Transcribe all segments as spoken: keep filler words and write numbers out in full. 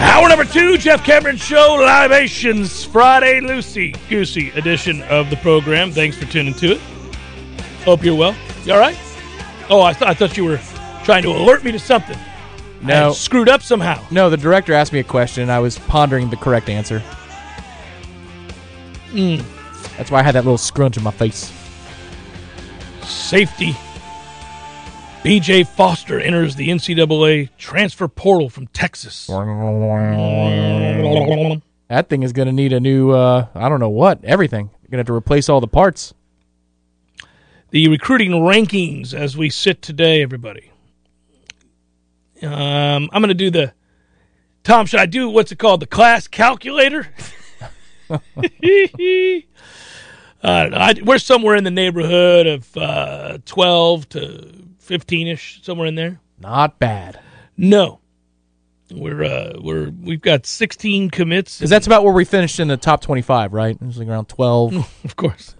Hour number two, Jeff Cameron Show, Libations, Friday, loosey-goosey edition of the program. Thanks for tuning to it. Hope you're well. You all right? Oh, I, th- I thought you were trying to alert me to something. No. I screwed up somehow. No, the director asked me a question, and I was pondering the correct answer. Mm. That's why I had that little scrunch in my face. Safety. B J Foster enters the N C double A transfer portal from Texas. That thing is going to need a new, uh, I don't know what, everything. You're going to have to replace all the parts. The recruiting rankings as we sit today, everybody. Um, I'm going to do the, Tom, should I do what's it called, the class calculator? I don't know. I, we're somewhere in the neighborhood of uh, twelve to fifteen-ish, somewhere in there. Not bad. No, we're uh, we're we've got sixteen commits because that's about where we finished in the top twenty-five, right? It was like around twelve, of course.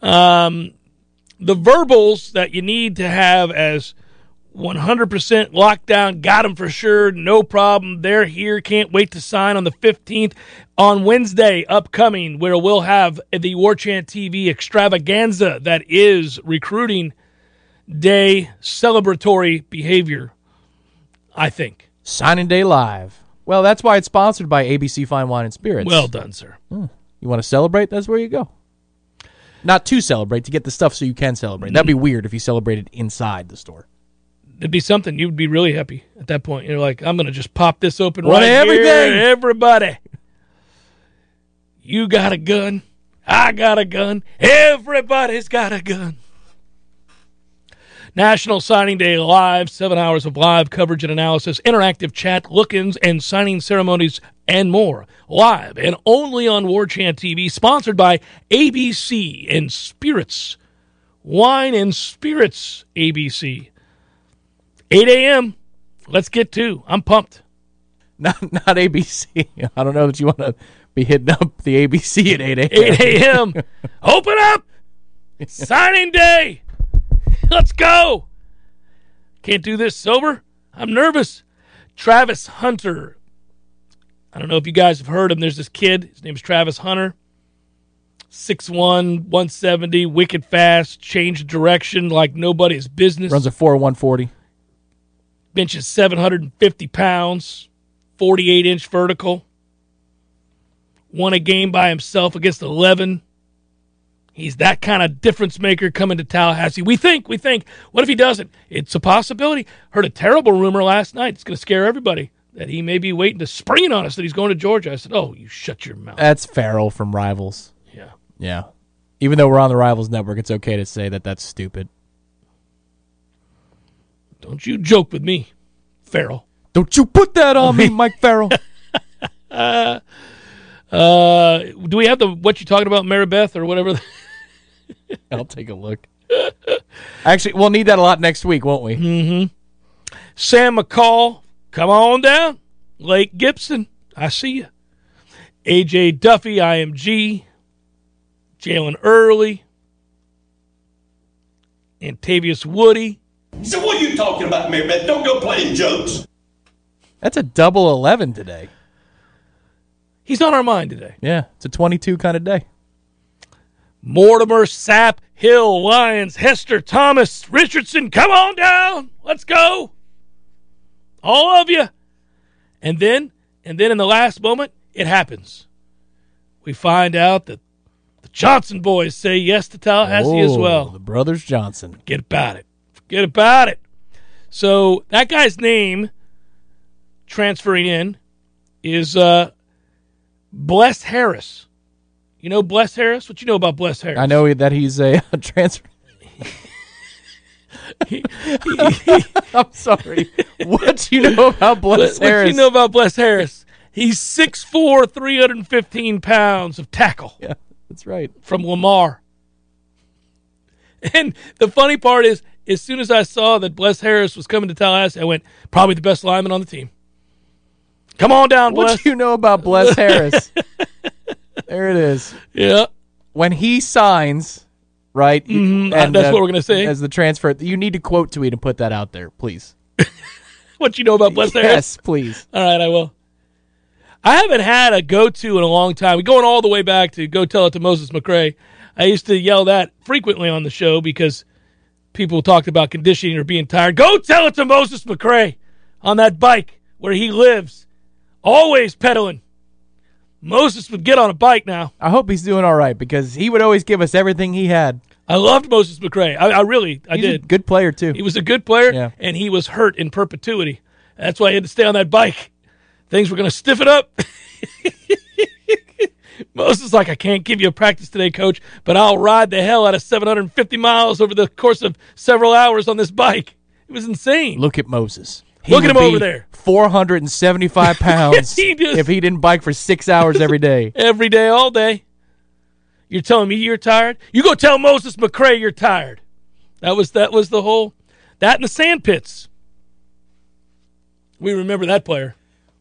um, the verbals that you need to have as one hundred percent lockdown, got them for sure, no problem. They're here. Can't wait to sign on the fifteenth on Wednesday upcoming, where we'll have the WarChant T V extravaganza that is recruiting day celebratory behavior, I think. Signing Day Live. Well, that's why it's sponsored by A B C Fine Wine and Spirits. Well done, sir. Hmm. You want to celebrate? That's where you go. Not to celebrate, to get the stuff so you can celebrate. Mm-hmm. That'd be weird if you celebrated inside the store. It'd be something. You'd be really happy at that point. You're like, I'm going to just pop this open what right everything? Here. Everybody. You got a gun. I got a gun. Everybody's got a gun. National Signing Day Live, seven hours of live coverage and analysis, interactive chat, look-ins, and signing ceremonies, and more. Live and only on WarChant T V, sponsored by A B C and Spirits. Wine and Spirits, A B C. eight a.m., let's get to. I'm pumped. Not, not A B C. I don't know that you want to be hitting up the A B C at eight a.m. eight a.m. Open up! Signing Day! Let's go. Can't do this sober. I'm nervous. Travis Hunter. I don't know if you guys have heard him. There's this kid. His name is Travis Hunter. six one, one seventy, wicked fast, changed direction like nobody's business. Runs a four one forty. Benches seven hundred fifty pounds, forty-eight inch vertical. Won a game by himself against eleven. He's that kind of difference maker coming to Tallahassee. We think, we think. What if he doesn't? It's a possibility. Heard a terrible rumor last night. It's going to scare everybody that he may be waiting to spring it on us that he's going to Georgia. I said, oh, you shut your mouth. That's Farrell from Rivals. Yeah. Yeah. Even though we're on the Rivals network, it's okay to say that that's stupid. Don't you joke with me, Farrell. Don't you put that on me, Mike Farrell. uh, uh, do we have the what you talking about, Maribeth, or whatever? The- I'll take a look. Actually, we'll need that a lot next week, won't we? Mm-hmm. Sam McCall, come on down. Lake Gibson, I see you. A J Duffy, I M G. Jalen Early, Antavius Woody. So what are you talking about, Mary Beth? Don't go playing jokes. That's a double eleven today. He's on our mind today. Yeah, it's a twenty-two kind of day. Mortimer, Sapp, Hill, Lyons, Hester, Thomas, Richardson, come on down. Let's go. All of you. And then, and then in the last moment, it happens. We find out that the Johnson boys say yes to Tallahassee oh, as well. The brothers Johnson. Forget about it. Forget about it. So that guy's name transferring in is uh, Bless Harris. You know Bless Harris? What you know about Bless Harris? I know that he's a, a transfer. he, he, he, I'm sorry. What do you know about Bless what, Harris? What do you know about Bless Harris? He's six foot four, three hundred fifteen pounds of tackle. Yeah, that's right. From Lamar. And the funny part is, as soon as I saw that Bless Harris was coming to Tallahassee, I went, probably the best lineman on the team. Come on down, Bless. What do you know about Bless Harris? There it is. Yeah. When he signs, right? Mm-hmm. And that's uh, what we're going to say. As the transfer, you need to quote tweet and put that out there, please. What you know about Bless Harris? Yes, please. All right, I will. I haven't had a go-to in a long time. We're going all the way back to Go Tell It to Moses McRae. I used to yell that frequently on the show because people talked about conditioning or being tired. Go tell it to Moses McRae on that bike where he lives, always pedaling. Moses would get on a bike now. I hope he's doing all right because he would always give us everything he had. I loved Moses McRae. I, I really, I he's did. He's a good player, too. He was a good player, yeah. And he was hurt in perpetuity. That's why he had to stay on that bike. Things were going to stiffen up. Moses like, I can't give you a practice today, Coach, but I'll ride the hell out of seven hundred fifty miles over the course of several hours on this bike. It was insane. Look at Moses. He Look at him over there. four hundred seventy-five pounds he if he didn't bike for six hours every day. Every day, all day. You're telling me you're tired? You go tell Moses McRae you're tired. That was that was the whole, that and the sand pits. We remember that player.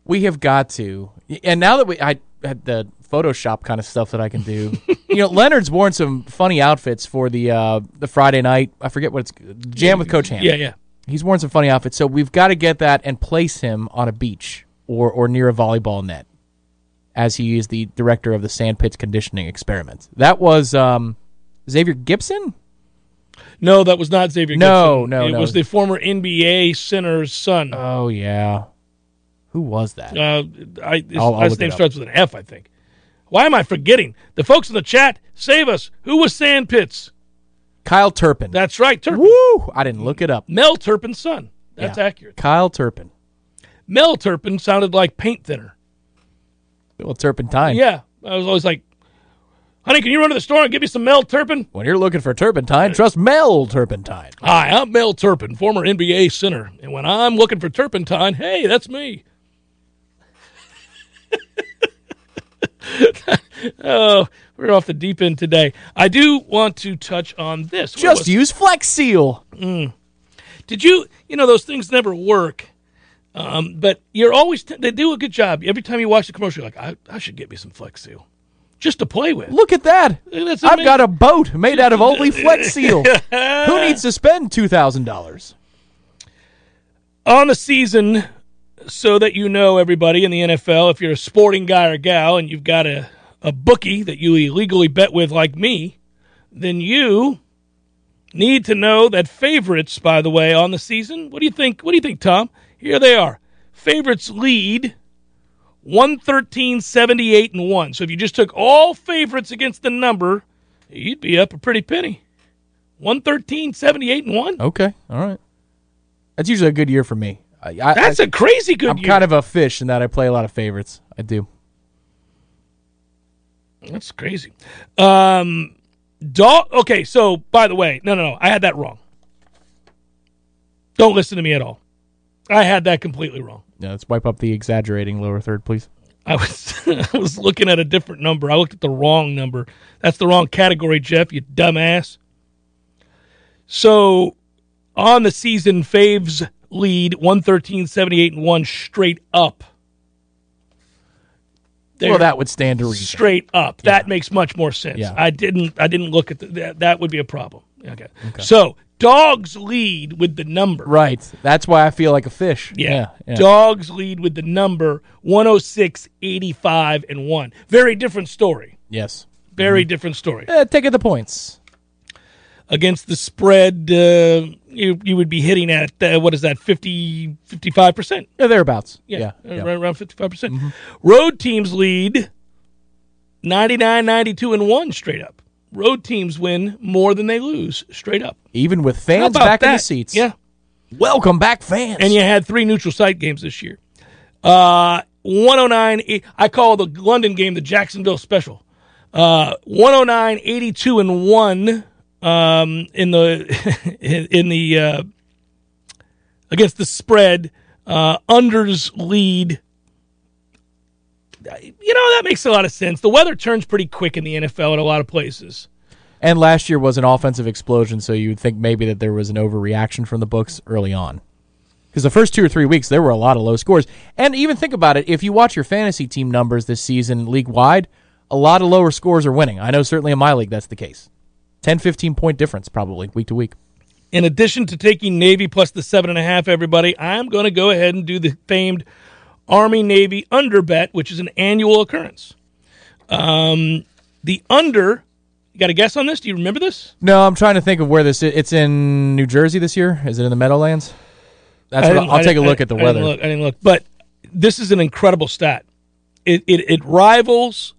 We have got to. And now that we, I had the Photoshop kind of stuff that I can do. You know, Leonard's worn some funny outfits for the uh, the Friday night. I forget what it's, Jam with Coach Ham. Yeah, yeah. He's worn some funny outfits, so we've got to get that and place him on a beach or, or near a volleyball net, as he is the director of the sand pits conditioning experiment. That was um, Xavier Gibson? No, that was not Xavier no, Gibson. No, no, It no. was the former N B A center's son. Oh, yeah. Who was that? Uh, I, his I'll, I'll last name starts with an F, I think. Why am I forgetting? The folks in the chat, save us. Who was sand pits? Kyle Turpin. That's right, Turpin. Woo! I didn't look it up. Mel Turpin's son. That's yeah. accurate. Kyle Turpin. Mel Turpin sounded like paint thinner. Well, turpentine. Yeah. I was always like, honey, can you run to the store and give me some Mel Turpin? When you're looking for turpentine, trust Mel Turpentine. Hi, I'm Mel Turpin, former N B A center. And when I'm looking for turpentine, hey, that's me. Oh, we're off the deep end today. I do want to touch on this. What Just use Flex Seal. Mm. Did you, you know, those things never work, um, but you're always, t- they do a good job. Every time you watch the commercial, you're like, I, I should get me some Flex Seal. Just to play with. Look at that. That's I've got a boat made out of only Flex Seal. Who needs to spend two thousand dollars? On the season, so that you know, everybody in the N F L, if you're a sporting guy or gal and you've got a, a bookie that you illegally bet with like me, then you need to know that favorites, by the way, on the season. What do you think? What do you think, Tom? Here they are. Favorites lead one thirteen, seventy-eight, and one. So if you just took all favorites against the number, you'd be up a pretty penny. one thirteen, seventy-eight, and one. Okay. All right. That's usually a good year for me. I, That's I, a crazy good I'm year. I'm kind of a fish in that I play a lot of favorites. I do. That's crazy. Um, dog. Okay, so, by the way, no, no, no. I had that wrong. Don't listen to me at all. I had that completely wrong. Yeah, let's wipe up the exaggerating lower third, please. I was I was looking at a different number. I looked at the wrong number. That's the wrong category, Jeff, you dumbass. So, on the season, faves lead one thirteen, seventy-eight, and one straight up. There. Well, that would stand to reason. Straight up. Yeah. That makes much more sense. Yeah. I didn't I didn't look at the, that. That would be a problem. Okay. okay. So dogs lead with the number. Right. That's why I feel like a fish. Yeah. yeah. yeah. Dogs lead with the number one oh six, eighty-five, and one. Very different story. Yes. Very mm-hmm. different story. Uh, take it the points. Against the spread, uh, you you would be hitting at, uh, what is that, fifty, fifty-five percent? Yeah, thereabouts. Yeah, yeah, yeah. Right around fifty-five percent. Mm-hmm. Road teams lead ninety-nine, ninety-two, and one straight up. Road teams win more than they lose straight up. Even with fans back that? in the seats. Yeah. Welcome back, fans. And you had three neutral site games this year. Uh, one oh nine, I call the London game the Jacksonville special. Uh, one oh nine, eighty-two, and one. Um, in the in the uh, against the spread, uh, unders lead. You know, that makes a lot of sense. The weather turns pretty quick in the N F L in a lot of places. And last year was an offensive explosion, so you would think maybe that there was an overreaction from the books early on. Because the first two or three weeks, there were a lot of low scores. And even think about it, if you watch your fantasy team numbers this season league-wide, a lot of lower scores are winning. I know certainly in my league that's the case. ten, fifteen-point difference probably week to week. In addition to taking Navy plus the seven and a half, everybody, I'm going to go ahead and do the famed Army-Navy under bet, which is an annual occurrence. Um, the under, you got a guess on this? Do you remember this? No, I'm trying to think of where this is. It's in New Jersey this year? Is it in the Meadowlands? That's what I'll take a look at the weather. I didn't look, I didn't look. But this is an incredible stat. It it, it rivals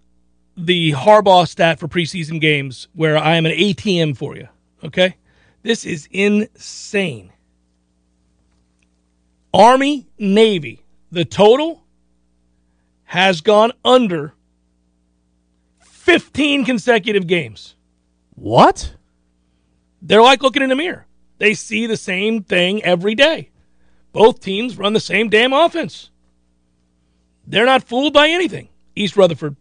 the Harbaugh stat for preseason games, where I am an A T M for you, okay? This is insane. Army, Navy, the total has gone under fifteen consecutive games. What? They're like looking in the mirror. They see the same thing every day. Both teams run the same damn offense. They're not fooled by anything. East Rutherford.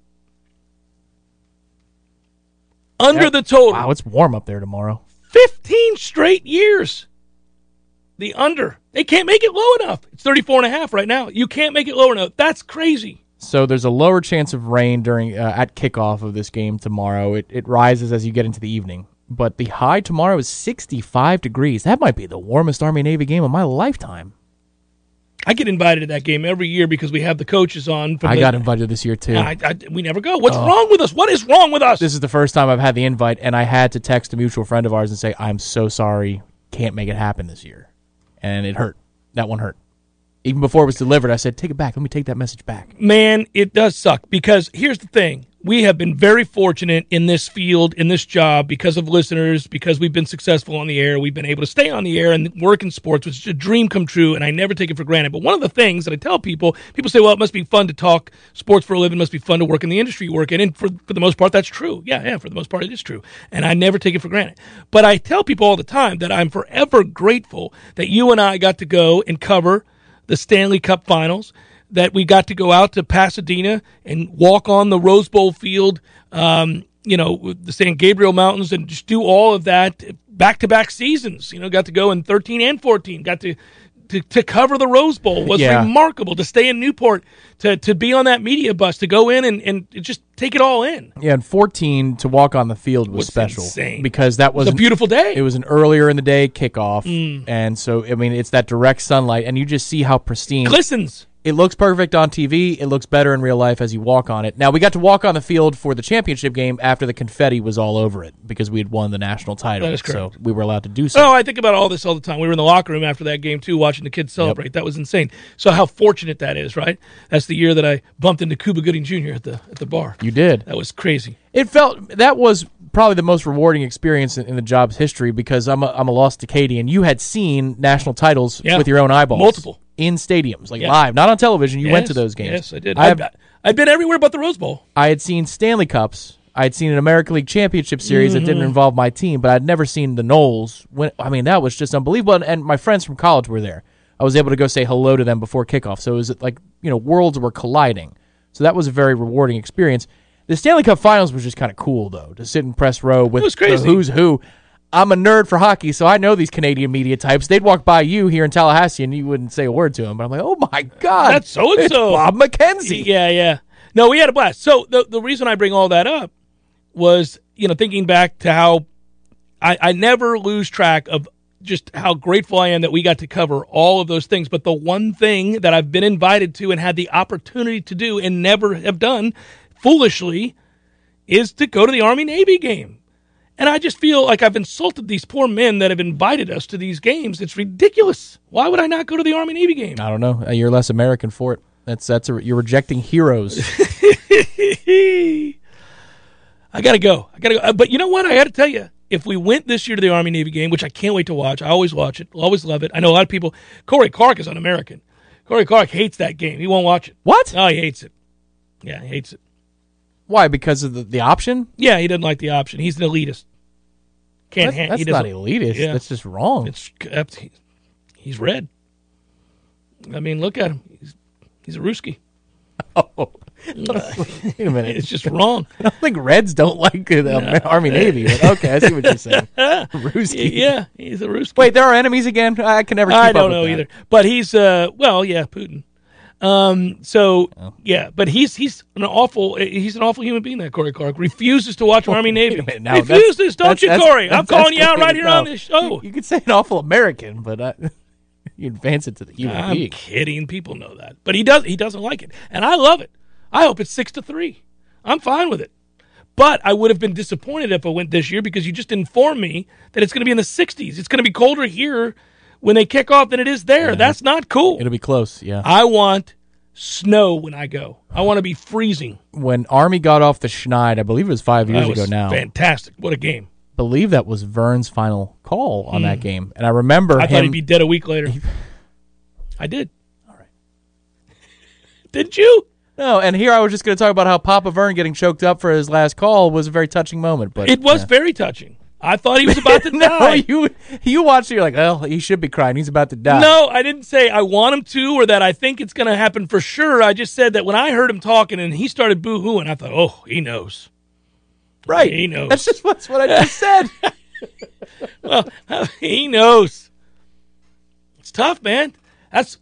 Under the total. Wow, it's warm up there tomorrow. fifteen straight years. The under. They can't make it low enough. It's thirty-four and a half right now. You can't make it low enough. That's crazy. So there's a lower chance of rain during uh, at kickoff of this game tomorrow. It it rises as you get into the evening. But the high tomorrow is sixty-five degrees. That might be the warmest Army-Navy game of my lifetime. I get invited to that game every year because we have the coaches on. From I the, got invited this year, too. I, I, we never go. What's oh. wrong with us? What is wrong with us? This is the first time I've had the invite, and I had to text a mutual friend of ours and say, I'm so sorry, can't make it happen this year. And it hurt. That one hurt. Even before it was delivered, I said, take it back. Let me take that message back. Man, it does suck because here's the thing. We have been very fortunate in this field, in this job, because of listeners, because we've been successful on the air. We've been able to stay on the air and work in sports, which is a dream come true, and I never take it for granted. But one of the things that I tell people, people say, well, it must be fun to talk sports for a living. It must be fun to work in the industry you work in. And for, for the most part, that's true. Yeah, yeah, for the most part, it is true. And I never take it for granted. But I tell people all the time that I'm forever grateful that you and I got to go and cover the Stanley Cup Finals, that we got to go out to Pasadena and walk on the Rose Bowl field, um, you know, the San Gabriel Mountains, and just do all of that back-to-back seasons. You know, got to go in thirteen and fourteen, got to to, to cover the Rose Bowl. Was yeah. remarkable to stay in Newport, to to be on that media bus, to go in and, and just take it all in. Yeah, and fourteen to walk on the field was, was special. Insane. Because that was, was a an, beautiful day. It was an earlier in the day kickoff, mm. and so, I mean, it's that direct sunlight, and you just see how pristine. It glistens. It looks perfect on T V. It looks better in real life as you walk on it. Now, we got to walk on the field for the championship game after the confetti was all over it because we had won the national title. That is correct. So we were allowed to do so. Oh, I think about all this all the time. We were in the locker room after that game, too, watching the kids celebrate. Yep. That was insane. So how fortunate that is, right? That's the year that I bumped into Cuba Gooding Junior at the at the bar. You did. That was crazy. It felt that was probably the most rewarding experience in, in the job's history because I'm a, I'm a lost Decadian. You had seen national titles yeah. with your own eyeballs. Multiple. In stadiums, like yeah. live, not on television. You yes, went to those games. Yes, I did. I've, I've been everywhere but the Rose Bowl. I had seen Stanley Cups. I had seen an American League Championship Series mm-hmm. that didn't involve my team, but I'd never seen the Knowles. When, I mean, that was just unbelievable. And, and my friends from college were there. I was able to go say hello to them before kickoff. So it was like, you know, worlds were colliding. So that was a very rewarding experience. The Stanley Cup Finals was just kind of cool, though, to sit in press row with the who's who. I'm a nerd for hockey, so I know these Canadian media types. They'd walk by you here in Tallahassee, and you wouldn't say a word to them. But I'm like, oh, my God. That's so-and-so. It's Bob McKenzie. Yeah, yeah. No, we had a blast. So the the reason I bring all that up was, you know, thinking back to how I, I never lose track of just how grateful I am that we got to cover all of those things. But the one thing that I've been invited to and had the opportunity to do and never have done, foolishly, is to go to the Army-Navy game. And I just feel like I've insulted these poor men that have invited us to these games. It's ridiculous. Why would I not go to the Army-Navy game? I don't know. You're less American for it. That's that's a, you're rejecting heroes. I gotta go. I gotta go. But you know what? I gotta tell you, if we went this year to the Army-Navy game, which I can't wait to watch, I always watch it, always love it. I know a lot of people. Corey Clark is un-American. Corey Clark hates that game. He won't watch it. What? Oh, he hates it. Yeah, he hates it. Why? Because of the, the option? Yeah, he doesn't like the option. He's an elitist. Can't. That's, ha- that's he not elitist. Yeah. That's just wrong. It's that's, he's red. I mean, look at him. He's He's a Ruski. Oh. Wait a minute. It's just wrong. I don't think Reds don't like the no. Army-Navy. Okay, I see what you're saying. Ruski. Yeah, he's a Ruski. Wait, there are enemies again? I can never keep I don't up with know that. Either. But he's, uh, well, yeah, Putin. Um, so, oh. yeah, but he's he's an awful he's an awful human being, that Corey Clark. Refuses to watch Army-Navy. No, refuses, don't that's, you, that's, Corey? That's, I'm that's calling you out right here no. on this show. You, you could say an awful American, but I... You advance it to the human I'm being. Kidding. People know that. But he does he doesn't like it. And I love it. I hope it's six to three. I'm fine with it. But I would have been disappointed if I went this year because you just informed me that it's going to be in the sixties. It's going to be colder here when they kick off than it is there. Yeah. That's not cool. It'll be close, yeah. I want snow when I go. I want to be freezing. When Army got off the Schneid, I believe it was five years that was ago now. Fantastic. What a game. I believe that was Vern's final call on mm. that game. And I remember I him... thought he'd be dead a week later. I did. All right. Didn't you? No, and here I was just going to talk about how Papa Vern getting choked up for his last call was a very touching moment. But it was yeah. very touching. I thought he was about to no, die. You you watched it, you're like, well, he should be crying. He's about to die. No, I didn't say I want him to or that I think it's going to happen for sure. I just said that when I heard him talking and he started boo-hooing, I thought, oh, he knows. Right. He knows. That's just what's what I just said. Well, he knows. It's tough, man. That's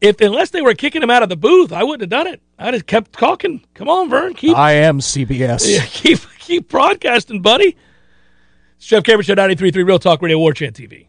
if unless they were kicking him out of the booth, I wouldn't have done it. I just kept talking. Come on, Vern. Keep I am C B S. Yeah, keep keep broadcasting, buddy. It's Jeff Cameron Show, ninety-three point three Real Talk Radio, WarChant T V.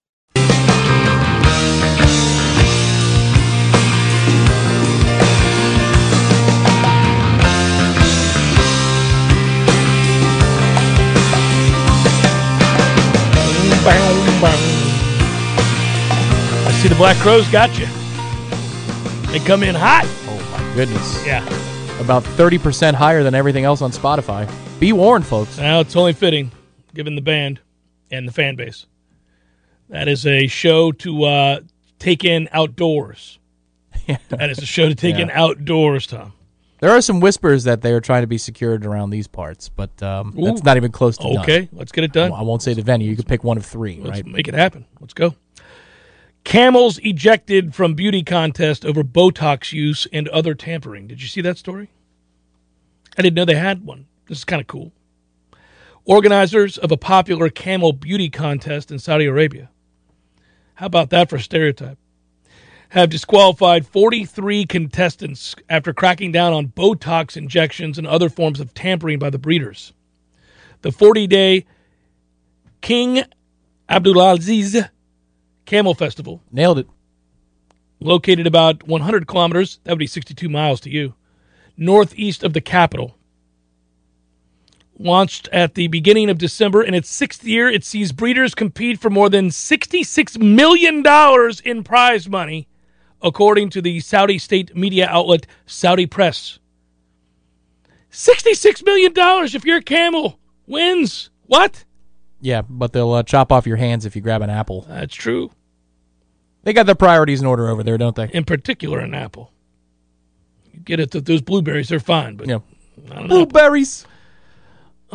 I see the Black Crows got you. They come in hot. Oh, my goodness. Yeah. About thirty percent higher than everything else on Spotify. Be warned, folks. Well, it's only fitting, given the band and the fan base. That is a show to uh, take in outdoors. Yeah. That is a show to take yeah. in outdoors, Tom. There are some whispers that they are trying to be secured around these parts, but um, that's not even close to okay, done. Okay, let's get it done. I won't say the venue. You can pick one of three, let's right? Let's make it happen. Let's go. Camels ejected from beauty contest over Botox use and other tampering. Did you see that story? I didn't know they had one. This is kind of cool. Organizers of a popular camel beauty contest in Saudi Arabia. How about that for a stereotype? Have disqualified forty-three contestants after cracking down on Botox injections and other forms of tampering by the breeders. The forty-day King Abdulaziz Camel Festival. Nailed it. Located about one hundred kilometers, that would be sixty-two miles to you, northeast of the capital. Launched at the beginning of December, in its sixth year, it sees breeders compete for more than sixty-six million dollars in prize money according to the Saudi state media outlet Saudi Press. sixty-six million dollars if your camel wins. What? Yeah, but they'll uh, chop off your hands if you grab an apple. That's true. They got their priorities in order over there, don't they? In particular, an apple. You get it that those blueberries, they're fine, but yeah. Not an blueberries. Apple.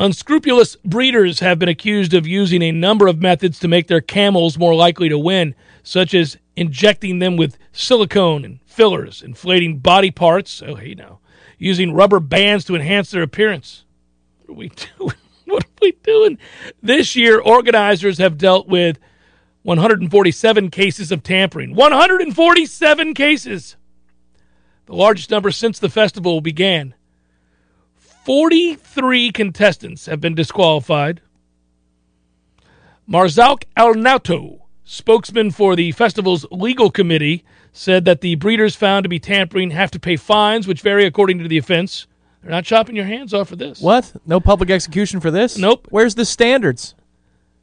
Unscrupulous breeders have been accused of using a number of methods to make their camels more likely to win, such as injecting them with silicone and fillers, inflating body parts, oh, hey, now, using rubber bands to enhance their appearance. What are we doing? What are we doing? This year, organizers have dealt with one hundred forty-seven cases of tampering. one hundred forty-seven cases! The largest number since the festival began. forty-three contestants have been disqualified. Marzouq Al-Nauto, spokesman for the festival's legal committee, said that the breeders found to be tampering have to pay fines, which vary according to the offense. They're not chopping your hands off for this. What? No public execution for this? Nope. Where's the standards?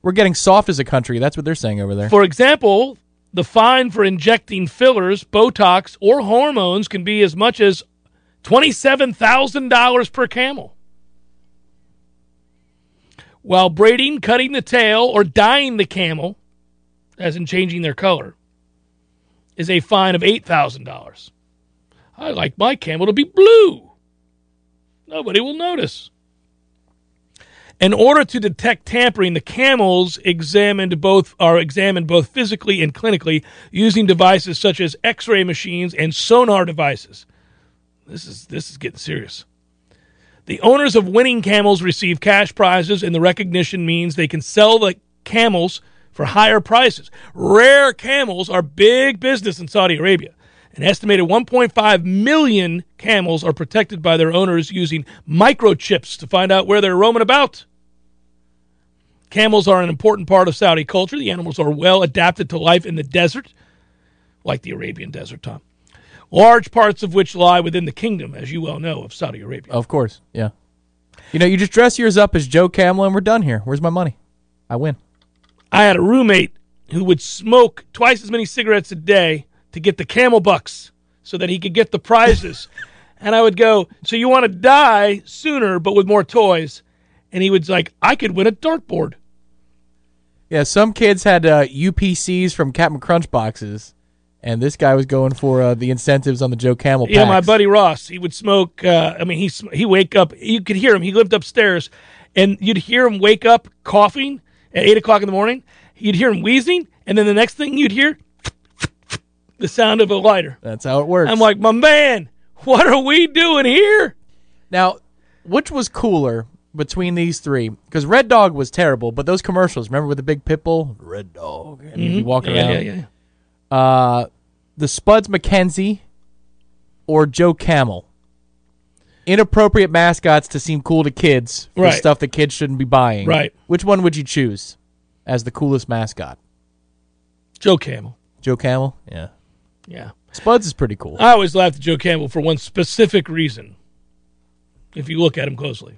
We're getting soft as a country. That's what they're saying over there. For example, the fine for injecting fillers, Botox, or hormones can be as much as twenty-seven thousand dollars per camel. While braiding, cutting the tail, or dyeing the camel, as in changing their color, is a fine of eight thousand dollars. I like my camel to be blue. Nobody will notice. In order to detect tampering, the camels examined both are examined both physically and clinically using devices such as X-ray machines and sonar devices. This is this is getting serious. The owners of winning camels receive cash prizes, and the recognition means they can sell the camels for higher prices. Rare camels are big business in Saudi Arabia. An estimated one point five million camels are protected by their owners using microchips to find out where they're roaming about. Camels are an important part of Saudi culture. The animals are well adapted to life in the desert, like the Arabian desert, Tom. Large parts of which lie within the kingdom, as you well know, of Saudi Arabia. Of course, yeah. You know, you just dress yours up as Joe Camel and we're done here. Where's my money? I win. I had a roommate who would smoke twice as many cigarettes a day to get the camel bucks so that he could get the prizes. And I would go, so you want to die sooner but with more toys? And he was like, I could win a dartboard. Yeah, some kids had uh, U P Cs from Captain Crunch boxes. And this guy was going for uh, the incentives on the Joe Camel packs. Yeah, my buddy Ross, he would smoke. Uh, I mean, he he wake up. You could hear him. He lived upstairs. And you'd hear him wake up coughing at eight o'clock in the morning. You'd hear him wheezing. And then the next thing you'd hear, the sound of a lighter. That's how it works. I'm like, my man, what are we doing here? Now, which was cooler between these three? Because Red Dog was terrible, but those commercials, remember with the big pit bull? Red Dog. And mm-hmm. You'd be walking yeah, around. Yeah, yeah, yeah. Uh, the Spuds McKenzie or Joe Camel. Inappropriate mascots to seem cool to kids for right. Stuff that kids shouldn't be buying. Right. Which one would you choose as the coolest mascot? Joe Camel. Joe Camel? Yeah. Yeah. Spuds is pretty cool. I always laughed at Joe Camel for one specific reason. If you look at him closely.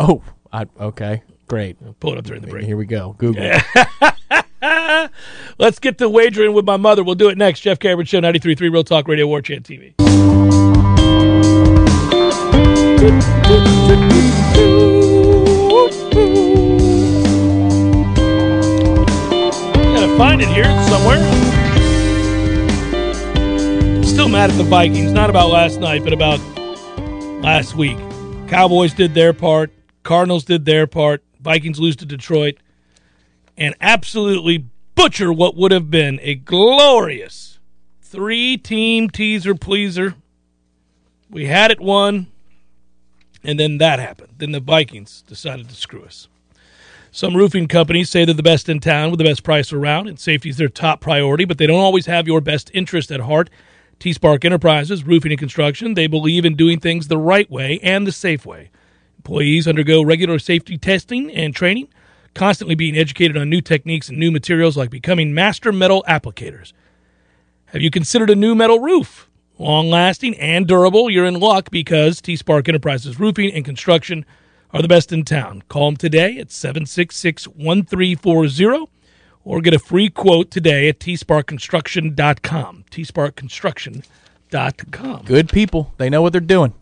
Oh, I, okay. Great. I'll pull it up during the break. Here we go. Google. Yeah. Let's get to wagering with my mother. We'll do it next. Jeff Cameron Show, ninety-three point three Real Talk Radio, WarChant T V. Gotta find it here somewhere. I'm still mad at the Vikings. Not about last night, but about last week. Cowboys did their part. Cardinals did their part. Vikings lose to Detroit. And absolutely butcher what would have been a glorious three-team teaser-pleaser. We had it won, and then that happened. Then the Vikings decided to screw us. Some roofing companies say they're the best in town with the best price around, and safety is their top priority, but they don't always have your best interest at heart. T-Spark Enterprises, Roofing and Construction, they believe in doing things the right way and the safe way. Employees undergo regular safety testing and training, constantly being educated on new techniques and new materials like becoming master metal applicators. Have you considered a new metal roof? Long-lasting and durable, you're in luck because T-Spark Enterprises Roofing and Construction are the best in town. Call them today at seven six six, one three four zero or get a free quote today at T Spark Construction dot com. T Spark Construction dot com. Good people. They know what they're doing.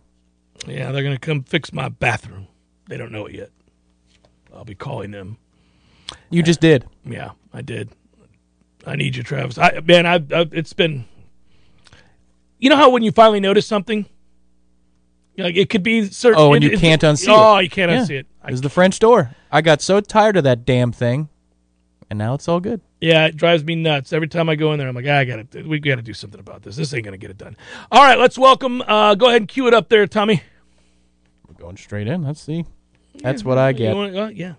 Yeah, they're going to come fix my bathroom. They don't know it yet. I'll be calling them. You just did. Yeah, I did. I need you, Travis. I, man, I've, I've, it's been... You know how when you finally notice something? Like it could be certain... Oh, and you it, can't it, unsee it. Oh, you can't yeah. unsee it. It was the French door. I got so tired of that damn thing, and now it's all good. Yeah, it drives me nuts. Every time I go in there, I'm like, ah, I got to. We got to do something about this. This ain't going to get it done. All right, let's welcome... Uh, go ahead and cue it up there, Tommy. We're going straight in. Let's see. That's yeah, what I get. Wanna, uh, yeah.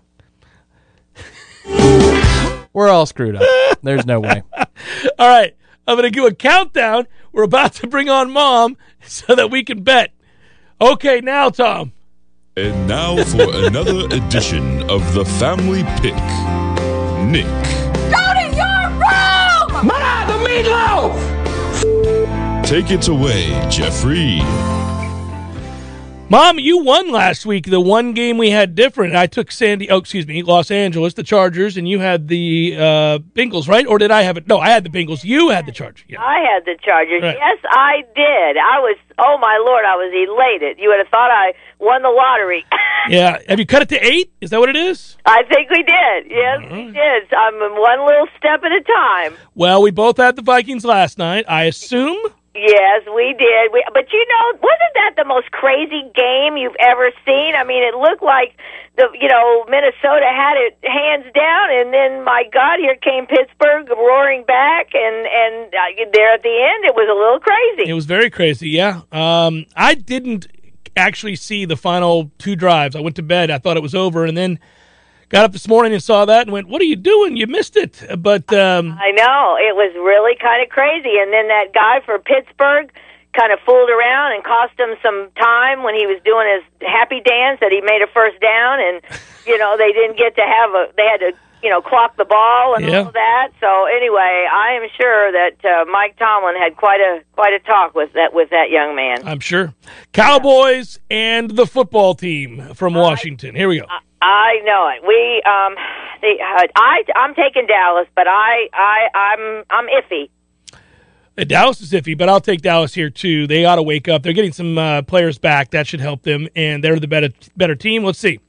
We're all screwed up. There's no way. All right. I'm going to do a countdown. We're about to bring on Mom so that we can bet. Okay, now, Tom. And now for another edition of The Family Pick. Nick. Go to your room! Ma, the meatloaf! Take it away, Jeffrey. Mom, you won last week, the one game we had different. I took Sandy, oh, excuse me, Los Angeles, the Chargers, and you had the uh, Bengals, right? Or did I have it? No, I had the Bengals. You had the Chargers. Yeah. I had the Chargers. Right. Yes, I did. I was, oh, my Lord, I was elated. You would have thought I won the lottery. Yeah. Have you cut it to eight? Is that what it is? I think we did. Yes, right. We did. I'm one little step at a time. Well, we both had the Vikings last night, I assume. Yes, we did. We, but, you know, wasn't that the most crazy game you've ever seen? I mean, it looked like, the you know, Minnesota had it hands down, and then, my God, here came Pittsburgh roaring back, and, and uh, there at the end, it was a little crazy. It was very crazy, yeah. Um, I didn't actually see the final two drives. I went to bed. I thought it was over, and then... Got up this morning and saw that and went, what are you doing? You missed it. But um, I know. It was really kind of crazy. And then that guy for Pittsburgh kind of fooled around and cost him some time when he was doing his happy dance that he made a first down. And, you know, they didn't get to have a – they had to, you know, clock the ball and yeah. all that. So, anyway, I am sure that uh, Mike Tomlin had quite a quite a talk with that with that young man. I'm sure. Cowboys yeah. and the football team from uh, Washington. Here we go. Uh, I know it. We, um, the, uh, I, I'm taking Dallas, but I, I, I'm, I'm iffy. Dallas is iffy, but I'll take Dallas here too. They ought to wake up. They're getting some uh, players back. That should help them, and they're the better, better team. Let's see.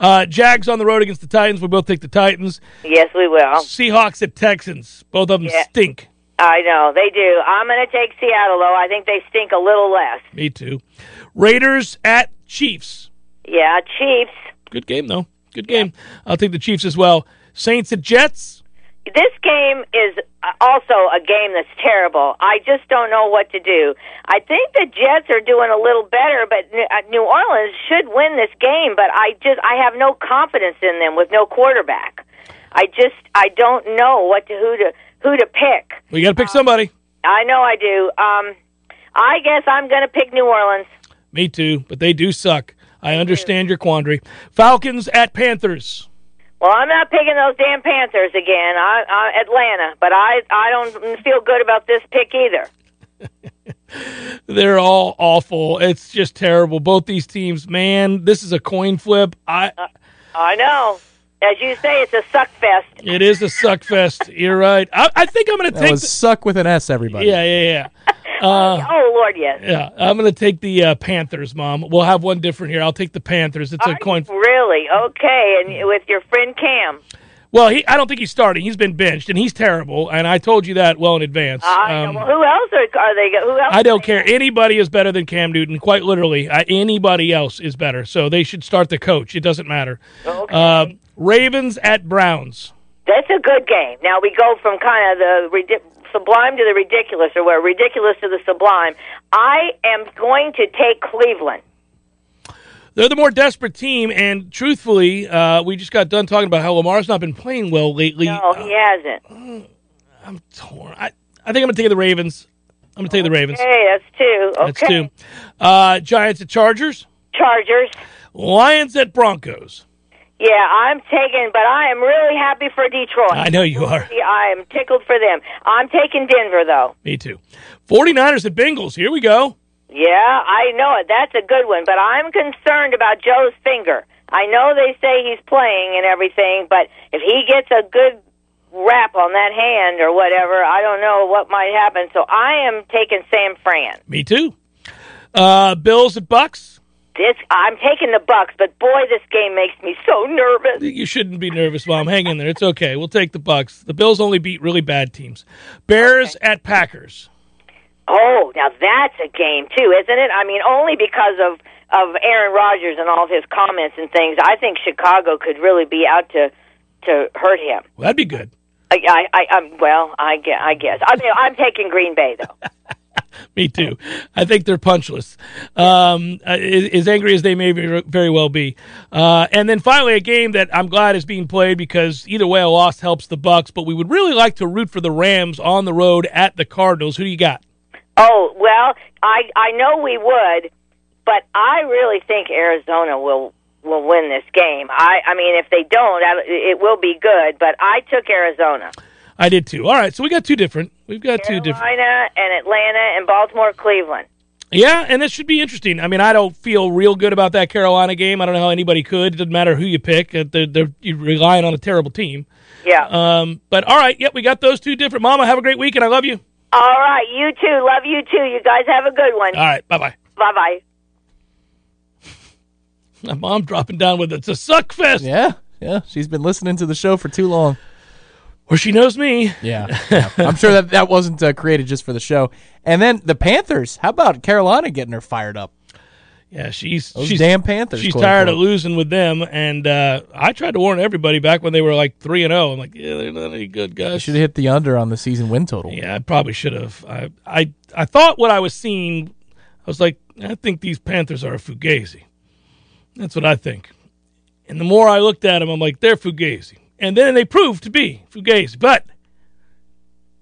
Uh, Jags on the road against the Titans. We both take the Titans. Yes, we will. Seahawks at Texans. Both of them yeah. stink. I know they do. I'm going to take Seattle though. I think they stink a little less. Me too. Raiders at Chiefs. Yeah, Chiefs. Good game, though. Good game. I'll take the Chiefs as well. Saints and Jets. This game is also a game that's terrible. I just don't know what to do. I think the Jets are doing a little better, but New Orleans should win this game, but I just I have no confidence in them with no quarterback. I just I don't know what to who to who to pick. Well, you got to pick um, somebody. I know I do. Um, I guess I'm going to pick New Orleans. Me too, but they do suck. I understand your quandary. Falcons at Panthers. Well, I'm not picking those damn Panthers again. I, I, Atlanta, but I, I don't feel good about this pick either. They're all awful. It's just terrible. Both these teams, man, this is a coin flip. I uh, I know. As you say, it's a suck fest. It is a suck fest. You're right. I, I think I'm going to take was the, suck with an S, everybody. Yeah, yeah, yeah. Uh, oh, Lord, yes. Yeah, I'm going to take the uh, Panthers, Mom. We'll have one different here. I'll take the Panthers. It's Are a coin. Really? Okay, and with your friend Cam. Well, he, I don't think he's starting. He's been benched, and he's terrible. And I told you that well in advance. Uh, um, well, who else are, are they? Who else? I don't care. Have? Anybody is better than Cam Newton. Quite literally, I, anybody else is better. So they should start the coach. It doesn't matter. Okay. Uh, Ravens at Browns. That's a good game. Now we go from kind of the ridiculous. Sublime to the ridiculous, or where ridiculous to the sublime. I am going to take Cleveland. They're the more desperate team, and truthfully, uh, we just got done talking about how Lamar's not been playing well lately. No, he uh, hasn't. I'm torn. I, I think I'm going to take the Ravens. I'm going to take the Ravens. Hey, that's two. Okay. That's two. Uh, Giants at Chargers. Chargers. Lions at Broncos. Yeah, I'm taking, but I am really happy for Detroit. I know you are. I am tickled for them. I'm taking Denver, though. Me too. forty-niners at Bengals. Here we go. Yeah, I know it. That's a good one, but I'm concerned about Joe's finger. I know they say he's playing and everything, but if he gets a good wrap on that hand or whatever, I don't know what might happen. So I am taking San Fran. Me too. Uh, Bills and Bucks. This, I'm taking the Bucks, but boy, this game makes me so nervous. You shouldn't be nervous, Mom. Hang in there. It's okay. We'll take the Bucks. The Bills only beat really bad teams. Bears okay. at Packers. Oh, now that's a game too, isn't it? I mean, only because of, of Aaron Rodgers and all of his comments and things, I think Chicago could really be out to to hurt him. Well, that'd be good. I, I, I I'm, well, I guess. I guess. I mean, I'm taking Green Bay though. Me too. I think they're punchless. Um, as angry as they may very well be. Uh, and then finally, a game that I'm glad is being played because either way a loss helps the Bucks. But we would really like to root for the Rams on the road at the Cardinals. Who do you got? Oh, well, I I know we would, but I really think Arizona will will win this game. I, I mean, if they don't, I, it will be good. But I took Arizona. I did too. All right, so we got two different. We've got Carolina two different. Carolina and Atlanta and Baltimore, Cleveland. Yeah, and this should be interesting. I mean, I don't feel real good about that Carolina game. I don't know how anybody could. It doesn't matter who you pick. They're, they're, you're relying on a terrible team. Yeah. Um. But all right, yep, we got those two different. Mama, have a great weekend. I love you. All right, you too. Love you too. You guys have a good one. All right, bye-bye. Bye-bye. My mom dropping down with it's a suck fest. Yeah, yeah. She's been listening to the show for too long. Well, she knows me. Yeah, yeah. I'm sure that that wasn't uh, created just for the show. And then the Panthers. How about Carolina getting her fired up? Yeah, she's Those she's damn Panthers. She's tired of losing with them, and uh, I tried to warn everybody back when they were like three and zero. I'm like, yeah, they're not any good, guys. You should have hit the under on the season win total. Yeah, I probably should have. I I I thought what I was seeing. I was like, I think these Panthers are a fugazi. That's what I think. And the more I looked at them, I'm like, they're fugazi. And then they proved to be fugazi. But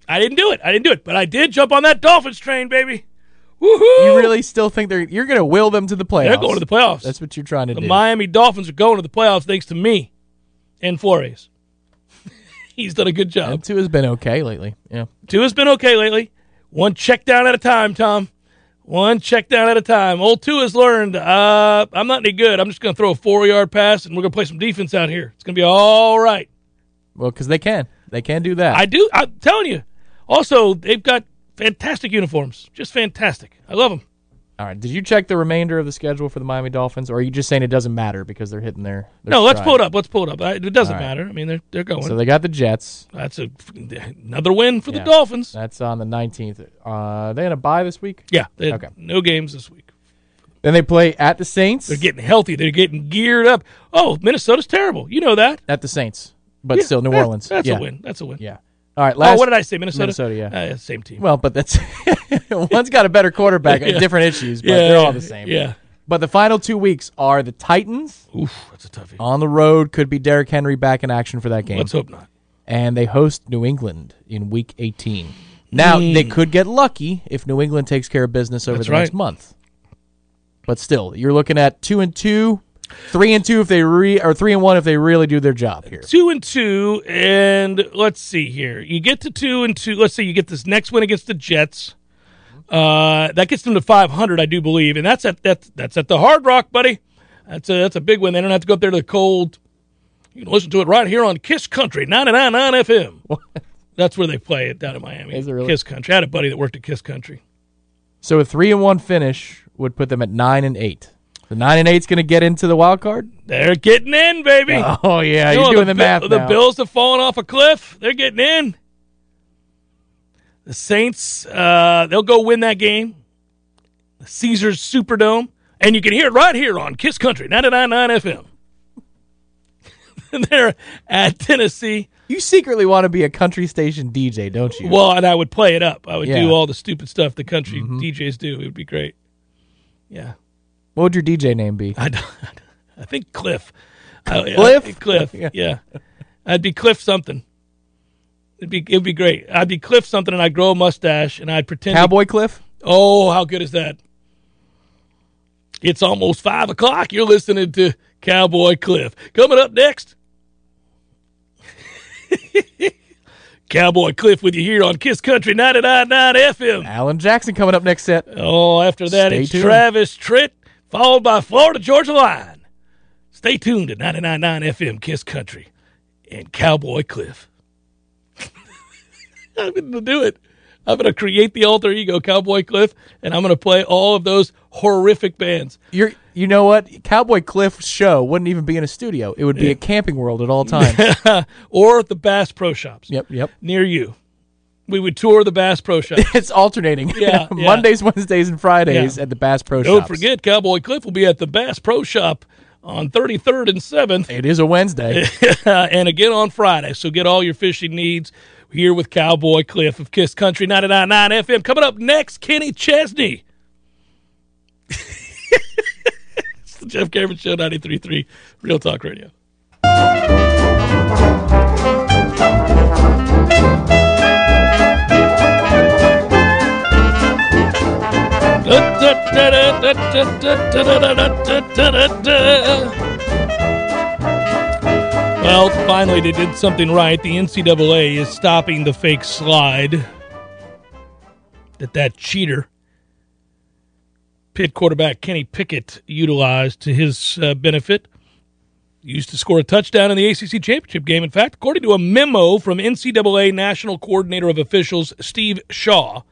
I didn't do it. I didn't do it. But I did jump on that Dolphins train, baby. Woo-hoo! You really still think they're you're going to will them to the playoffs? They're going to the playoffs. That's what you're trying to the do. The Miami Dolphins are going to the playoffs thanks to me and Flores. He's done a good job. And two has been okay lately. Yeah, two has been okay lately. One check down at a time, Tom. One check down at a time. Old two has learned, uh, I'm not any good. I'm just going to throw a four-yard pass, and we're going to play some defense out here. It's going to be all right. Well, because they can. They can do that. I do. I'm telling you. Also, they've got fantastic uniforms. Just fantastic. I love them. All right. Did you check the remainder of the schedule for the Miami Dolphins, or are you just saying it doesn't matter because they're hitting their, their No, stride? Let's pull it up. Let's pull it up. It doesn't right. matter. I mean, they're they're going. So they got the Jets. That's a, another win for yeah. the Dolphins. That's on the nineteenth. Uh, are they going to bye this week? Yeah. They okay. No games this week. Then they play at the Saints. They're getting healthy. They're getting geared up. Oh, Minnesota's terrible. You know that. At the Saints, but yeah, still New that, Orleans. That's yeah. a win. That's a win. Yeah. All right. Last, oh, what did I say? Minnesota. Minnesota, yeah, uh, same team. Well, but that's one's got a better quarterback. yeah. Different issues, but yeah, they're yeah, all the same. Yeah. But the final two weeks are the Titans. Oof, that's a toughie. On the road, could be Derrick Henry back in action for that game. Let's hope not. And they host New England in Week eighteen. Now mm. they could get lucky if New England takes care of business over that's the right. next month. But still, you're looking at two and two. Three and two if they re or three and one if they really do their job here. Two and two, and let's see here. You get to two and two. Let's see, you get this next win against the Jets. Uh, that gets them to five hundred, I do believe, and that's at that's that's at the Hard Rock, buddy. That's a that's a big win. They don't have to go up there to the cold. You can listen to it right here on Kiss Country ninety-nine point nine F M. What? That's where they play it down in Miami. Is it really? Kiss Country. I had a buddy that worked at Kiss Country. So a three and one finish would put them at nine and eight. The nine and eight's going to get into the wild card. They're getting in, baby. Oh yeah, you know, you're doing the, the math. Now. The Bills have fallen off a cliff. They're getting in. The Saints, uh, they'll go win that game. The Caesars Superdome, and you can hear it right here on Kiss Country ninety-nine point nine F M. They're at Tennessee. You secretly want to be a country station D J, don't you? Well, and I would play it up. I would yeah. do all the stupid stuff the country mm-hmm. D Js do. It would be great. Yeah. What would your D J name be? I, don't, I think Cliff. I, Cliff? I, Cliff, yeah. yeah. I'd be Cliff something. It'd be it'd be great. I'd be Cliff something, and I'd grow a mustache, and I'd pretend. Cowboy to, Cliff? Oh, how good is that? It's almost five o'clock. You're listening to Cowboy Cliff. Coming up next, Cowboy Cliff with you here on Kiss Country ninety-nine point nine F M. Alan Jackson coming up next set. Oh, after that, Stay it's tuned. Travis Tritt. Followed by Florida Georgia Line. Stay tuned to ninety-nine point nine F M Kiss Country and Cowboy Cliff. I'm going to do it. I'm going to create the alter ego, Cowboy Cliff, and I'm going to play all of those horrific bands. You're, you know what? Cowboy Cliff's show wouldn't even be in a studio. It would be yeah. at Camping World at all times. Or the Bass Pro Shops. Yep, yep. Near you. We would tour the Bass Pro Shops. It's alternating. Yeah, Mondays, yeah. Wednesdays, and Fridays yeah. at the Bass Pro Shops. Don't forget, Cowboy Cliff will be at the Bass Pro Shop on thirty-third and seventh. It is a Wednesday. And again on Friday. So get all your fishing needs here with Cowboy Cliff of Kiss Country ninety-nine point nine F M. Coming up next, Kenny Chesney. It's the Jeff Cameron Show, ninety-three point three Real Talk Radio. Well, finally they did something right. The N C double A is stopping the fake slide that that cheater, Pitt quarterback Kenny Pickett, utilized to his uh, benefit. He used to score a touchdown in the A C C championship game. In fact, according to a memo from N C double A National Coordinator of Officials Steve Shaw,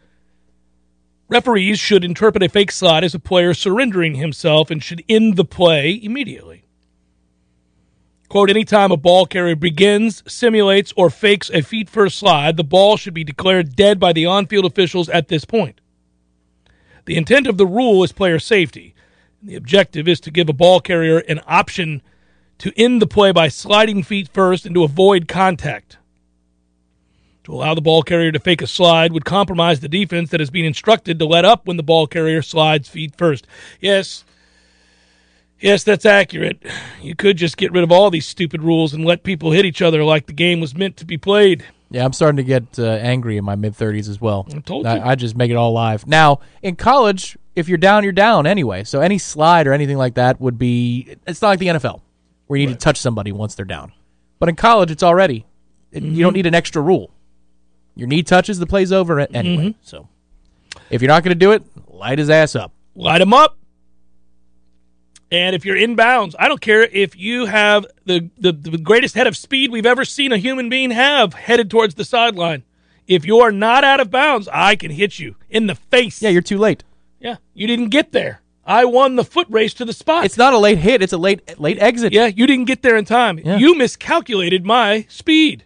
referees should interpret a fake slide as a player surrendering himself and should end the play immediately. Quote, anytime a ball carrier begins, simulates, or fakes a feet-first slide, the ball should be declared dead by the on-field officials at this point. The intent of the rule is player safety. The objective is to give a ball carrier an option to end the play by sliding feet first and to avoid contact. To allow the ball carrier to fake a slide would compromise the defense that is being instructed to let up when the ball carrier slides feet first. Yes, yes, that's accurate. You could just get rid of all these stupid rules and let people hit each other like the game was meant to be played. Yeah, I'm starting to get uh, angry in my mid-thirties as well. I told you. I, I just make it all live. Now, in college, if you're down, you're down anyway. So any slide or anything like that would be – it's not like the N F L where you need right. to touch somebody once they're down. But in college, it's already it, – mm-hmm. you don't need an extra rule. Your knee touches, the play's over anyway. Mm-hmm. So if you're not going to do it, light his ass up. Light him up. And if you're in bounds, I don't care if you have the, the, the greatest head of speed we've ever seen a human being have headed towards the sideline. If you are not out of bounds, I can hit you in the face. Yeah, you're too late. Yeah, you didn't get there. I won the foot race to the spot. It's not a late hit. It's a late late exit. Yeah, you didn't get there in time. Yeah. You miscalculated my speed.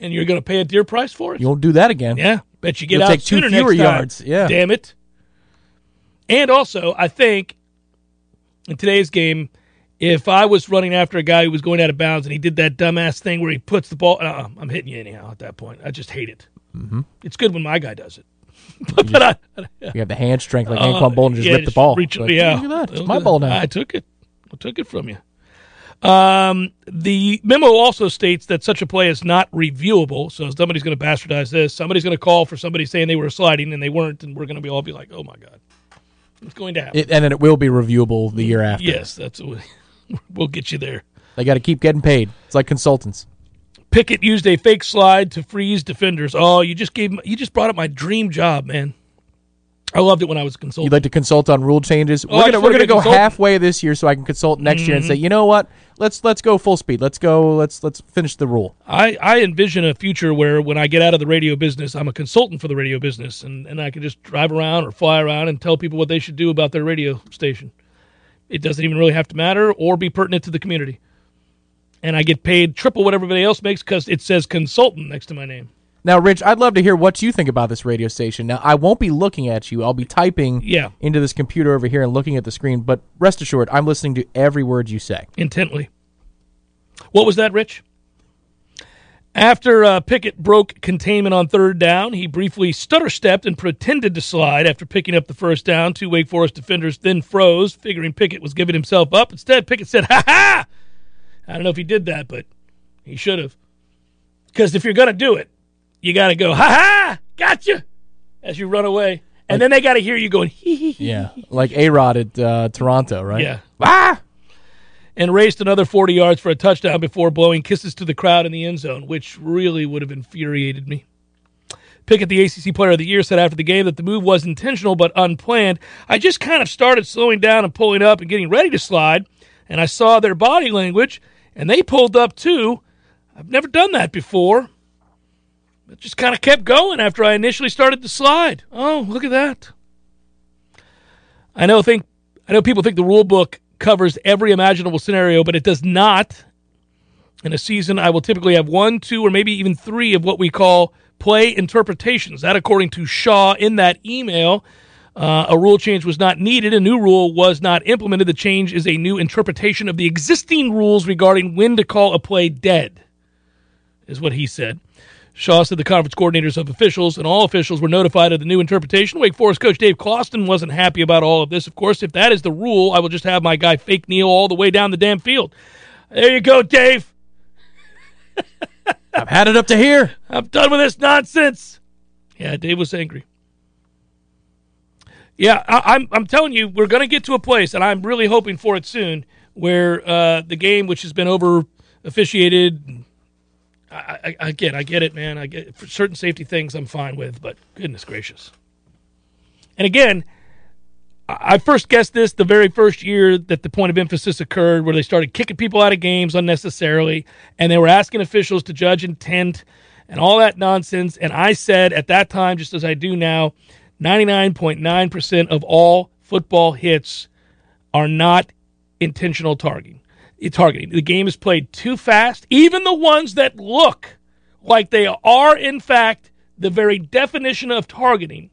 And you're going to pay a dear price for it. You won't do that again. Yeah. Bet you get You'll out take sooner two fewer next time. Yards. Yeah. Damn it. And also, I think in today's game, if I was running after a guy who was going out of bounds and he did that dumbass thing where he puts the ball, uh, I'm hitting you anyhow at that point. I just hate it. Mm-hmm. It's good when my guy does it. but you, just, I, yeah. you have the hand strength like Anquan uh, Bolden just yeah, ripped just the ball. Reach it, like, yeah. Look at that. It's my ball now. I took it. I took it from you. Um, the memo also states that such a play is not reviewable. So somebody's going to bastardize this. Somebody's going to call for somebody saying they were sliding and they weren't, and we're going to be all be like, "Oh my god, it's going to happen." It, and then it will be reviewable the year after. Yes, that's we, we'll get you there. They got to keep getting paid. It's like consultants. Pickett used a fake slide to freeze defenders. Oh, you just gave you just brought up my dream job, man. I loved it when I was consulting. You'd like to consult on rule changes? Oh, we're gonna we're gonna go consultant. halfway this year, so I can consult next mm-hmm. year and say, you know what? Let's let's go full speed. Let's go. Let's let's finish the rule. I, I envision a future where when I get out of the radio business, I'm a consultant for the radio business, and, and I can just drive around or fly around and tell people what they should do about their radio station. It doesn't even really have to matter or be pertinent to the community, and I get paid triple what everybody else makes because it says consultant next to my name. Now, Rich, I'd love to hear what you think about this radio station. Now, I won't be looking at you. I'll be typing yeah. into this computer over here and looking at the screen, but rest assured, I'm listening to every word you say. Intently. What was that, Rich? After uh, Pickett broke containment on third down, he briefly stutter-stepped and pretended to slide after picking up the first down. Two Wake Forest defenders then froze, figuring Pickett was giving himself up. Instead, Pickett said, ha-ha! I don't know if he did that, but he should have. Because if you're going to do it, you got to go, ha-ha, gotcha, as you run away. And like, then they got to hear you going, hee-hee-hee. Yeah, like A-Rod at uh, Toronto, right? Yeah. Ah! And raced another forty yards for a touchdown before blowing kisses to the crowd in the end zone, which really would have infuriated me. Pickett, the A C C Player of the Year, said after the game that the move was intentional but unplanned. I just kind of started slowing down and pulling up and getting ready to slide, and I saw their body language, and they pulled up too. I've never done that before. It just kind of kept going after I initially started to slide. Oh, look at that. I know think I know people think the rule book covers every imaginable scenario, but it does not. In a season, I will typically have one, two, or maybe even three of what we call play interpretations. That, according to Shaw in that email, uh, a rule change was not needed. A new rule was not implemented. The change is a new interpretation of the existing rules regarding when to call a play dead, is what he said. Shaw said the conference coordinators of officials and all officials were notified of the new interpretation. Wake Forest coach Dave Clawson wasn't happy about all of this. Of course, if that is the rule, I will just have my guy fake kneel all the way down the damn field. There you go, Dave. I've had it up to here. I'm done with this nonsense. Yeah, Dave was angry. Yeah, I, I'm, I'm telling you, we're going to get to a place, and I'm really hoping for it soon, where uh, the game, which has been over-officiated... I, I, again, I get it, man. I get it. For certain safety things I'm fine with, but goodness gracious. And again, I first guessed this the very first year that the point of emphasis occurred, where they started kicking people out of games unnecessarily, and they were asking officials to judge intent and all that nonsense. And I said at that time, just as I do now, ninety-nine point nine percent of all football hits are not intentional targeting. Targeting. The game is played too fast. Even the ones that look like they are, in fact, the very definition of targeting,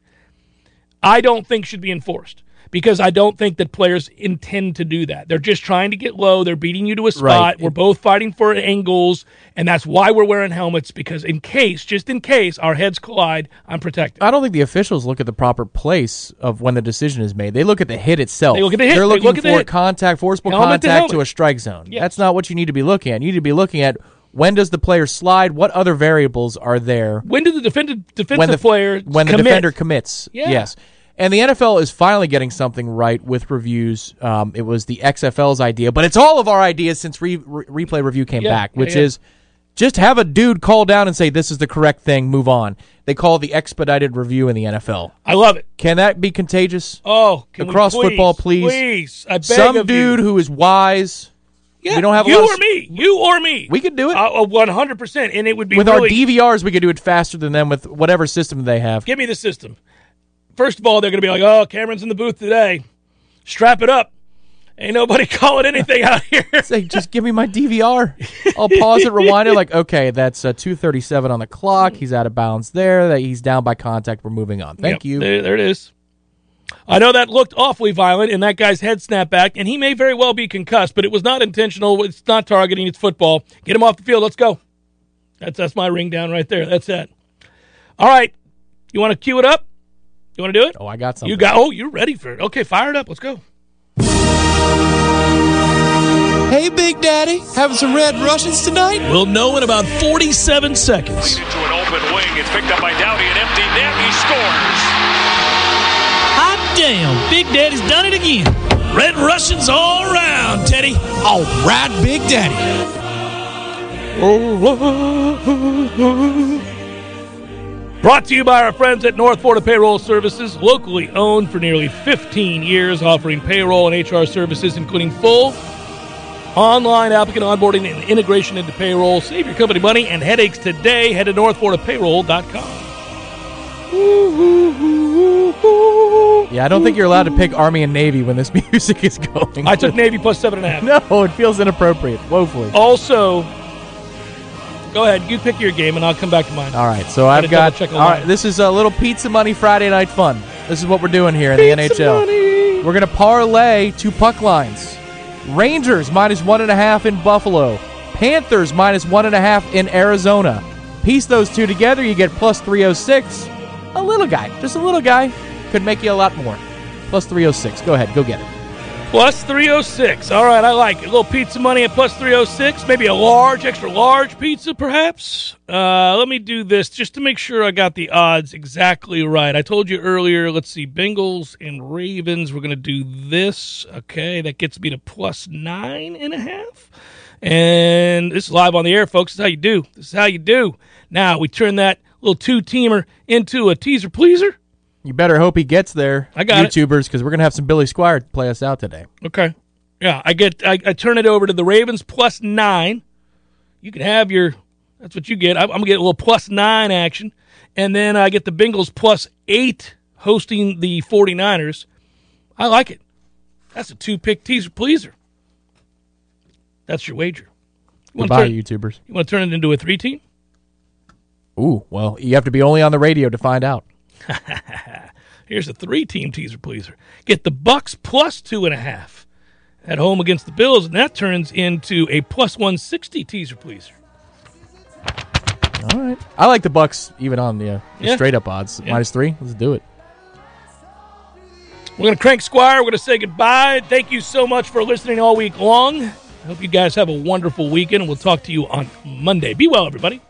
I don't think should be enforced, because I don't think that players intend to do that. They're just trying to get low. They're beating you to a spot. Right. We're both fighting for angles, and that's why we're wearing helmets, because in case, just in case, our heads collide, I'm protected. I don't think the officials look at the proper place of when the decision is made. They look at the hit itself. They look at the hit. They're looking they look at for the hit. contact, forcible helmet contact to, to a strike zone. Yes. That's not what you need to be looking at. You need to be looking at, when does the player slide? What other variables are there? When did the defended, defensive when the, player When commit? the defender commits, yeah. yes. And the N F L is finally getting something right with reviews. Um, it was the X F L's idea, but it's all of our ideas since re- re- replay review came yeah, back, yeah, which yeah. is just have a dude call down and say, this is the correct thing, move on. They call the expedited review in the N F L. I love it. Can that be contagious? Oh, can Across we please, football, please. Please, I beg Some of dude you. who is wise. Yeah, we don't have a you lot or of, me. You or me. We could do it. Uh, one hundred percent, and it would be With really, our D V Rs, we could do it faster than them with whatever system they have. Give me the system. First of all, they're going to be like, oh, Cameron's in the booth today. Strap it up. Ain't nobody calling anything out here. Say, just give me my D V R. I'll pause it, rewind it. Like, okay, that's uh, two thirty-seven on the clock. He's out of bounds there. That He's down by contact. We're moving on. Thank yep, you. There, there it is. I know that looked awfully violent, and that guy's head snapped back, and he may very well be concussed, but it was not intentional. It's not targeting. It's football. Get him off the field. Let's go. That's, that's my ring down right there. That's it. All right. You want to cue it up? You want to do it? Oh, I got something. You got? Oh, you're ready for it. Okay, fire it up. Let's go. Hey, Big Daddy. Having some Red Russians tonight? We'll know in about forty-seven seconds. Into an open wing. It's picked up by Dowdy. An empty net. He scores. Hot damn. Big Daddy's done it again. Red Russians all around, Teddy. All right, Big Daddy. Oh, oh, brought to you by our friends at North Florida Payroll Services, locally owned for nearly fifteen years, offering payroll and H R services, including full online applicant onboarding and integration into payroll. Save your company money and headaches today. Head to north florida payroll dot com. Yeah, I don't think you're allowed to pick Army and Navy when this music is going. I took Navy plus seven and a half. No, it feels inappropriate, woefully. Also... Go ahead. You pick your game, and I'll come back to mine. All right. So I've got. All right. This is a little Pizza Money Friday Night Fun. This is what we're doing here in the N H L. We're going to parlay two puck lines. Rangers minus one and a half in Buffalo. Panthers minus one and a half in Arizona. Piece those two together, you get plus three oh six. A little guy. Just a little guy. Could make you a lot more. Plus three oh six. Go ahead. Go get it. Plus three oh six. All right, I like it. A little pizza money at plus three oh six. Maybe a large, extra large pizza, perhaps. Uh, let me do this just to make sure I got the odds exactly right. I told you earlier, let's see, Bengals and Ravens. We're going to do this. Okay, that gets me to plus nine and a half. And this is live on the air, folks. This is how you do. This is how you do. Now, we turn that little two-teamer into a teaser-pleaser. You better hope he gets there, I got YouTubers, because we're going to have some Billy Squire play us out today. Okay. Yeah, I get. I, I turn it over to the Ravens, plus nine. You can have your That's what you get. I'm going to get a little plus nine action. And then I get the Bengals plus eight hosting the 49ers. I like it. That's a two-pick teaser pleaser. That's your wager. You Goodbye, turn, YouTubers. You want to turn it into a three-team? Ooh, well, you have to be only on the radio to find out. Here's a three-team teaser pleaser. Get the Bucks plus two and a half at home against the Bills, and that turns into a plus one sixty teaser pleaser. All right. I like the Bucks even on the, uh, the yeah. straight-up odds. Yeah. Minus three. Let's do it. We're going to crank Squire. We're going to say goodbye. Thank you so much for listening all week long. I hope you guys have a wonderful weekend, and we'll talk to you on Monday. Be well, everybody.